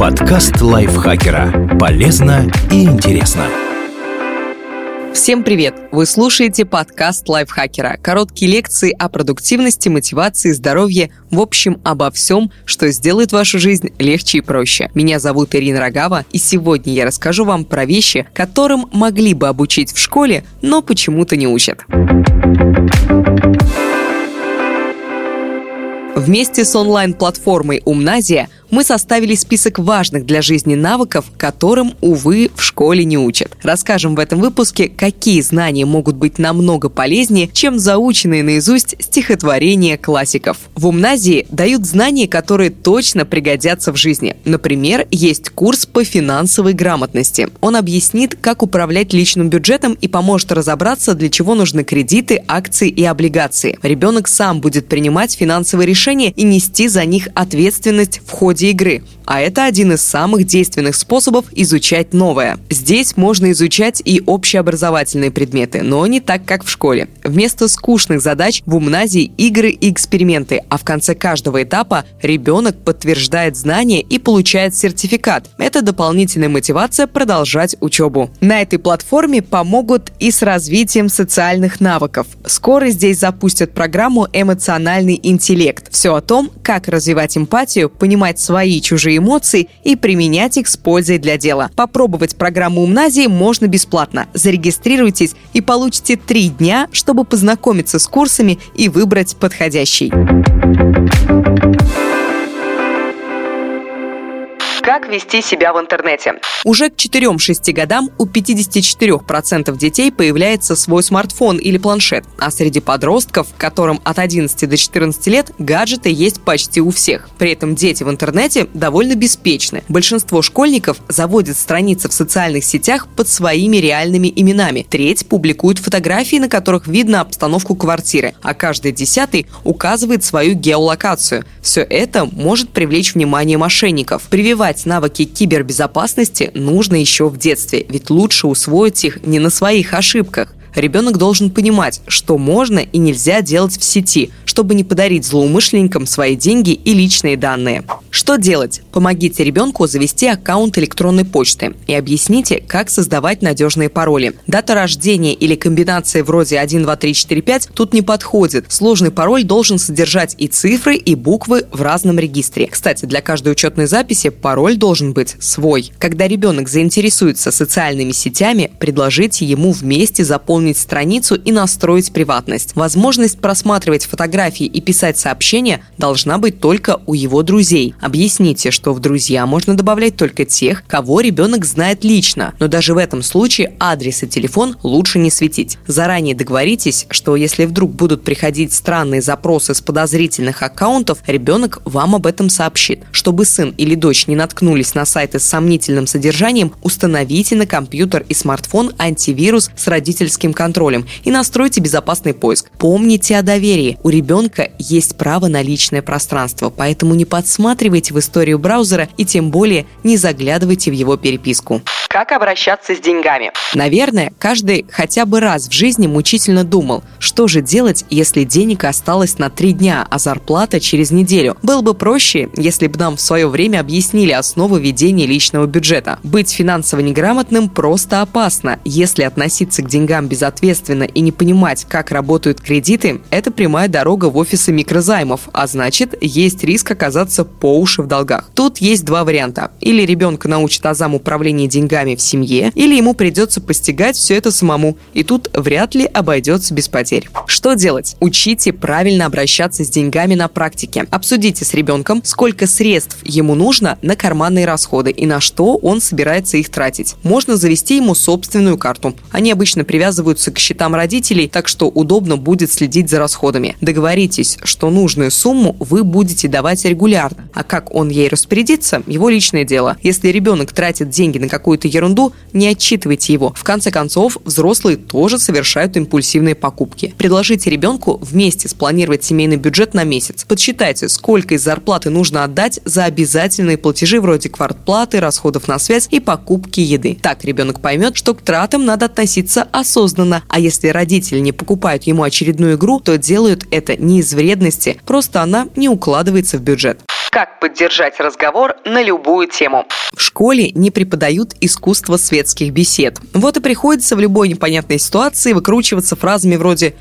Подкаст Лайфхакера. Полезно и интересно. Всем привет! Вы слушаете подкаст Лайфхакера. Короткие лекции о продуктивности, мотивации, здоровье, в общем, обо всем, что сделает вашу жизнь легче и проще. Меня зовут Ирина Рогава, и сегодня я расскажу вам про вещи, которым могли бы обучить в школе, но почему-то не учат. Вместе с онлайн-платформой «Умназия» мы составили список важных для жизни навыков, которым, увы, в школе не учат. Расскажем в этом выпуске, какие знания могут быть намного полезнее, чем заученные наизусть стихотворения классиков. В Умназии дают знания, которые точно пригодятся в жизни. Например, есть курс по финансовой грамотности. Он объяснит, как управлять личным бюджетом и поможет разобраться, для чего нужны кредиты, акции и облигации. Ребенок сам будет принимать финансовые решения и нести за них ответственность в ходе игры. А это один из самых действенных способов изучать новое. Здесь можно изучать и общеобразовательные предметы, но не так, как в школе. Вместо скучных задач в Умназии игры и эксперименты, а в конце каждого этапа ребенок подтверждает знания и получает сертификат. Это дополнительная мотивация продолжать учебу. На этой платформе помогут и с развитием социальных навыков. Скоро здесь запустят программу «Эмоциональный интеллект». Все о том, как развивать эмпатию, понимать свои чужие эмоции и применять их с пользой для дела. Попробовать программу Умназии можно бесплатно. Зарегистрируйтесь и получите 3 дня, чтобы познакомиться с курсами и выбрать подходящий. Как вести себя в интернете? Уже к 4-6 годам у 54% детей появляется свой смартфон или планшет, а среди подростков, которым от 11 до 14 лет, гаджеты есть почти у всех. При этом дети в интернете довольно беспечны. Большинство школьников заводят страницы в социальных сетях под своими реальными именами. Треть публикует фотографии, на которых видно обстановку квартиры, а каждый 10-й указывает свою геолокацию. Все это может привлечь внимание мошенников. Прививать навыки кибербезопасности нужно еще в детстве, ведь лучше усвоить их не на своих ошибках. Ребенок должен понимать, что можно и нельзя делать в сети, чтобы не подарить злоумышленникам свои деньги и личные данные. Что делать? Помогите ребенку завести аккаунт электронной почты и объясните, как создавать надежные пароли. Дата рождения или комбинации вроде 1, 2, 3, 4, 5 тут не подходит. Сложный пароль должен содержать и цифры, и буквы в разном регистре. Кстати, для каждой учетной записи пароль должен быть свой. Когда ребенок заинтересуется социальными сетями, предложите ему вместе заполнить страницу и настроить приватность. Возможность просматривать фотографии и писать сообщения должна быть только у его друзей. Объясните, что в друзья можно добавлять только тех, кого ребенок знает лично, но даже в этом случае адрес и телефон лучше не светить. Заранее договоритесь, что если вдруг будут приходить странные запросы с подозрительных аккаунтов, ребенок вам об этом сообщит. Чтобы сын или дочь не наткнулись на сайты с сомнительным содержанием, установите на компьютер и смартфон антивирус с родительским контролем и настройте безопасный поиск. Помните о доверии. У ребенка есть право на личное пространство, поэтому не подсматривайте в историю браузера и тем более не заглядывайте в его переписку. Как обращаться с деньгами? Наверное, каждый хотя бы раз в жизни мучительно думал, что же делать, если денег осталось на 3 дня, а зарплата через неделю. Было бы проще, если бы нам в свое время объяснили основы ведения личного бюджета. Быть финансово неграмотным просто опасно. Если относиться к деньгам безответственно и не понимать, как работают кредиты, это прямая дорога в офисы микрозаймов, а значит, есть риск оказаться по уши в долгах. Тут есть 2 варианта. Или ребенка научат азам управления деньгами в семье, или ему придется постигать все это самому, и тут вряд ли обойдется без потерь. Что делать? Учите правильно обращаться с деньгами на практике. Обсудите с ребенком, сколько средств ему нужно на карманные расходы и на что он собирается их тратить. Можно завести ему собственную карту. Они обычно привязаны к счетам родителей, так что удобно будет следить за расходами. Договоритесь, что нужную сумму вы будете давать регулярно, а как он ей распорядится – его личное дело. Если ребенок тратит деньги на какую-то ерунду, не отчитывайте его. В конце концов, взрослые тоже совершают импульсивные покупки. Предложите ребенку вместе спланировать семейный бюджет на месяц. Подсчитайте, сколько из зарплаты нужно отдать за обязательные платежи вроде квартплаты, расходов на связь и покупки еды. Так ребенок поймет, что к тратам надо относиться осознанно. А если родители не покупают ему очередную игру, то делают это не из вредности, просто она не укладывается в бюджет. Как поддержать разговор на любую тему? В школе не преподают искусство светских бесед. Вот и приходится в любой непонятной ситуации выкручиваться фразами вроде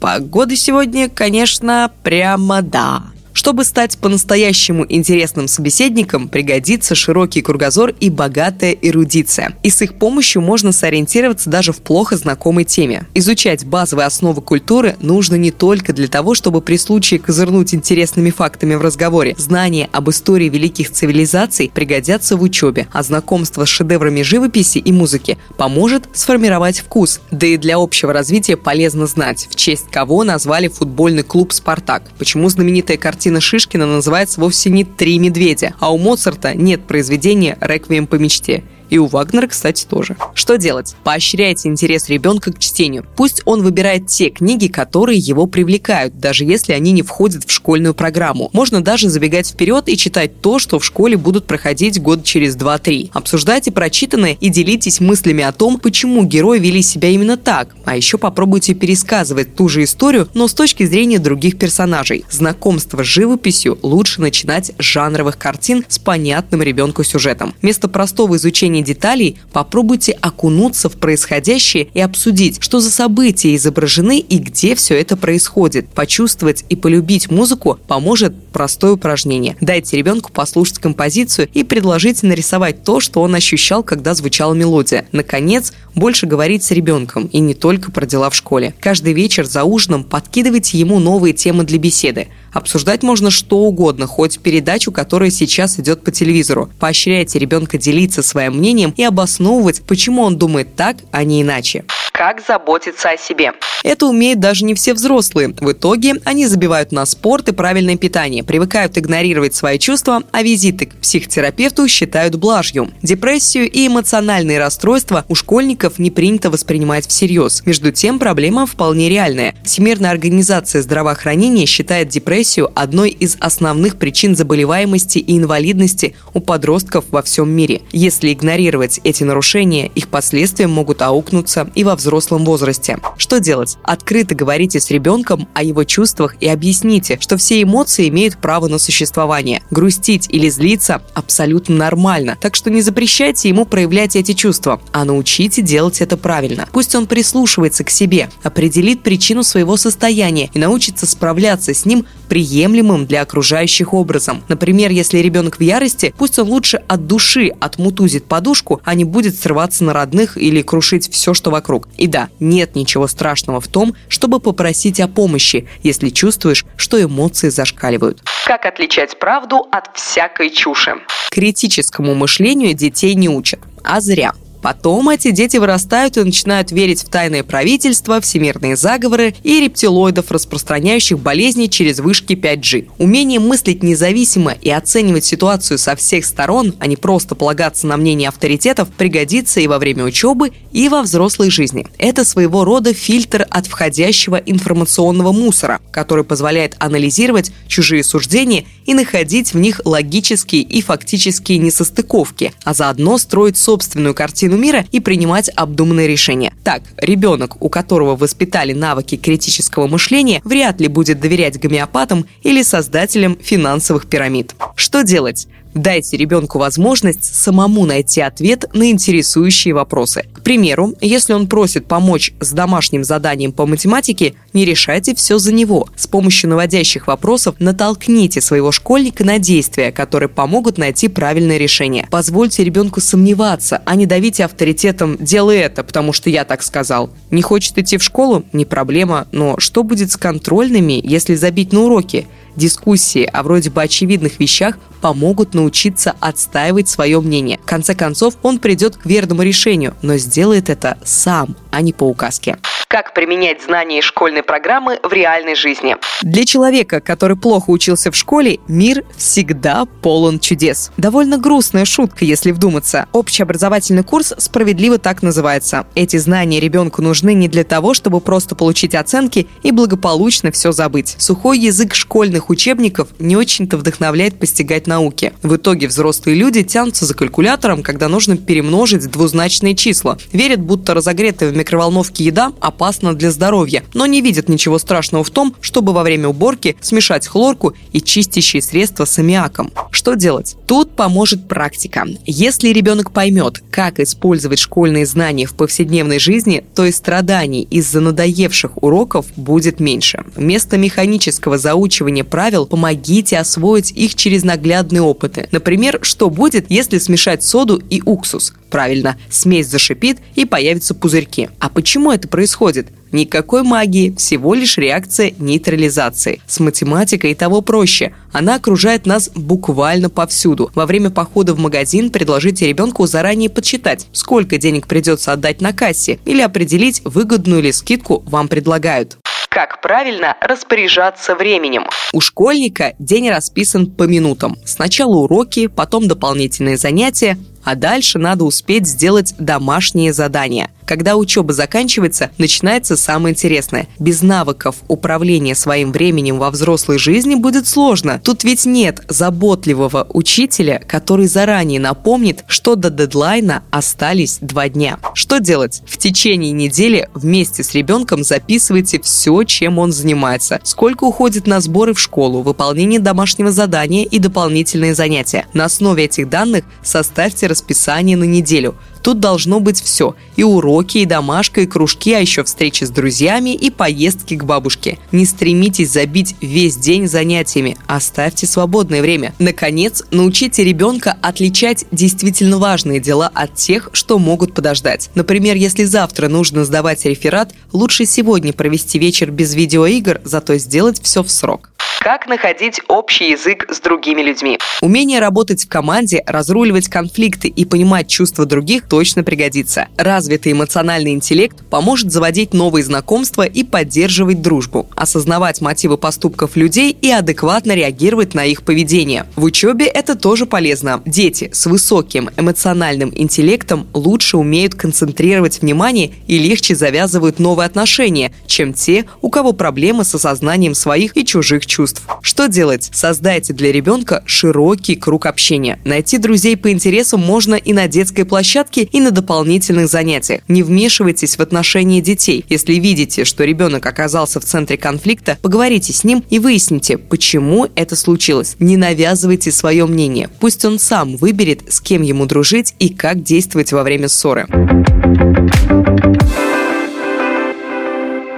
«Погода сегодня, конечно, прямо да». Чтобы стать по-настоящему интересным собеседником, пригодится широкий кругозор и богатая эрудиция. И с их помощью можно сориентироваться даже в плохо знакомой теме. Изучать базовые основы культуры нужно не только для того, чтобы при случае козырнуть интересными фактами в разговоре. Знания об истории великих цивилизаций пригодятся в учебе, а знакомство с шедеврами живописи и музыки поможет сформировать вкус. Да и для общего развития полезно знать, в честь кого назвали футбольный клуб «Спартак», почему знаменитая картина Шишкина называется вовсе не «Три медведя», а у Моцарта нет произведения «Реквием по мечте». И у Вагнера, кстати, тоже. Что делать? Поощряйте интерес ребенка к чтению. Пусть он выбирает те книги, которые его привлекают, даже если они не входят в школьную программу. Можно даже забегать вперед и читать то, что в школе будут проходить год через 2-3. Обсуждайте прочитанное и делитесь мыслями о том, почему герои вели себя именно так. А еще попробуйте пересказывать ту же историю, но с точки зрения других персонажей. Знакомство с живописью лучше начинать с жанровых картин с понятным ребенку сюжетом. Вместо простого изучения деталей, попробуйте окунуться в происходящее и обсудить, что за события изображены и где все это происходит. Почувствовать и полюбить музыку поможет простое упражнение. Дайте ребенку послушать композицию и предложите нарисовать то, что он ощущал, когда звучала мелодия. Наконец, больше говорить с ребенком и не только про дела в школе. Каждый вечер за ужином подкидывайте ему новые темы для беседы. Обсуждать можно что угодно, хоть передачу, которая сейчас идет по телевизору. Поощряйте ребенка делиться своим мнением и обосновывать, почему он думает так, а не иначе. Как заботиться о себе? Это умеют даже не все взрослые. В итоге они забивают на спорт и правильное питание, привыкают игнорировать свои чувства, а визиты к психотерапевту считают блажью. Депрессию и эмоциональные расстройства у школьников не принято воспринимать всерьез. Между тем, проблема вполне реальная. Всемирная организация здравоохранения считает депрессию одной из основных причин заболеваемости и инвалидности у подростков во всем мире. Если игнорировать эти нарушения, их последствия могут аукнуться и во взрослом возрасте. Что делать? Открыто говорите с ребенком о его чувствах и объясните, что все эмоции имеют право на существование. Грустить или злиться абсолютно нормально, так что не запрещайте ему проявлять эти чувства, а научите делать это правильно. Пусть он прислушивается к себе, определит причину своего состояния и научится справляться с ним приемлемым для окружающих образом. Например, если ребенок в ярости, пусть он лучше от души отмутузит подушку, а не будет срываться на родных или крушить все, что вокруг. И да, нет ничего страшного в том, чтобы попросить о помощи, если чувствуешь, что эмоции зашкаливают. Как отличать правду от всякой чуши? Критическому мышлению детей не учат, а зря. Потом эти дети вырастают и начинают верить в тайные правительства, всемирные заговоры и рептилоидов, распространяющих болезни через вышки 5G. Умение мыслить независимо и оценивать ситуацию со всех сторон, а не просто полагаться на мнение авторитетов, пригодится и во время учебы, и во взрослой жизни. Это своего рода фильтр от входящего информационного мусора, который позволяет анализировать чужие суждения и находить в них логические и фактические несостыковки, а заодно строить собственную картину мира и принимать обдуманные решения. Так, ребенок, у которого воспитали навыки критического мышления, вряд ли будет доверять гомеопатам или создателям финансовых пирамид. Что делать? Дайте ребенку возможность самому найти ответ на интересующие вопросы. К примеру, если он просит помочь с домашним заданием по математике, не решайте все за него. С помощью наводящих вопросов натолкните своего школьника на действия, которые помогут найти правильное решение. Позвольте ребенку сомневаться, а не давите авторитетом «делай это, потому что я так сказал». Не хочет идти в школу? Не проблема. Но что будет с контрольными, если забить на уроки? дискуссии о вроде бы очевидных вещах помогут научиться отстаивать свое мнение. В конце концов, он придет к верному решению, но сделает это сам, а не по указке. Как применять знания из школьной программы в реальной жизни? Для человека, который плохо учился в школе, мир всегда полон чудес. Довольно грустная шутка, если вдуматься. Общеобразовательный курс справедливо так называется. Эти знания ребенку нужны не для того, чтобы просто получить оценки и благополучно все забыть. Сухой язык школьных учебников не очень-то вдохновляет постигать науки. В итоге взрослые люди тянутся за калькулятором, когда нужно перемножить двузначные числа. Верят, будто разогретая в микроволновке еда опасно для здоровья, но не видят ничего страшного в том, чтобы во время уборки смешать хлорку и чистящие средства с аммиаком. Что делать? Тут поможет практика. Если ребенок поймет, как использовать школьные знания в повседневной жизни, то и страданий из-за надоевших уроков будет меньше. Вместо механического заучивания правил помогите освоить их через наглядные опыты. Например, что будет, если смешать соду и уксус? Правильно, смесь зашипит и появятся пузырьки. А почему это происходит? Никакой магии, всего лишь реакция нейтрализации. С математикой и того проще. Она окружает нас буквально повсюду. Во время похода в магазин предложите ребенку заранее подсчитать, сколько денег придется отдать на кассе, или определить, выгодную ли скидку вам предлагают. Как правильно распоряжаться временем? У школьника день расписан по минутам. Сначала уроки, потом дополнительные занятия, а дальше надо успеть сделать домашние задания. Когда учеба заканчивается, начинается самое интересное. Без навыков управления своим временем во взрослой жизни будет сложно. Тут ведь нет заботливого учителя, который заранее напомнит, что до дедлайна остались 2 дня. Что делать? В течение недели вместе с ребенком записывайте все, чем он занимается. Сколько уходит на сборы в школу, выполнение домашнего задания и дополнительные занятия. На основе этих данных составьте расписание на неделю. Тут должно быть все – и уроки, и домашка, и кружки, а еще встречи с друзьями и поездки к бабушке. Не стремитесь забить весь день занятиями, оставьте свободное время. Наконец, научите ребенка отличать действительно важные дела от тех, что могут подождать. Например, если завтра нужно сдавать реферат, лучше сегодня провести вечер без видеоигр, зато сделать все в срок. Как находить общий язык с другими людьми? Умение работать в команде, разруливать конфликты и понимать чувства других точно пригодится. Развитый эмоциональный интеллект поможет заводить новые знакомства и поддерживать дружбу, осознавать мотивы поступков людей и адекватно реагировать на их поведение. В учебе это тоже полезно. Дети с высоким эмоциональным интеллектом лучше умеют концентрировать внимание и легче завязывают новые отношения, чем те, у кого проблемы с осознанием своих и чужих чувств. Что делать? Создайте для ребенка широкий круг общения. Найти друзей по интересам можно и на детской площадке, и на дополнительных занятиях. Не вмешивайтесь в отношения детей. Если видите, что ребенок оказался в центре конфликта, поговорите с ним и выясните, почему это случилось. Не навязывайте свое мнение. Пусть он сам выберет, с кем ему дружить и как действовать во время ссоры.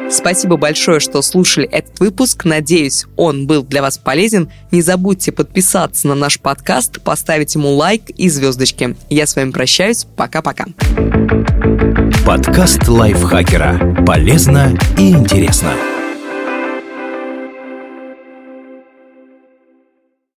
Спасибо большое, что слушали этот выпуск. Надеюсь, он был для вас полезен. Не забудьте подписаться на наш подкаст, поставить ему лайк и звездочки. Я с вами прощаюсь. Пока-пока. Подкаст Лайфхакера. Полезно и интересно.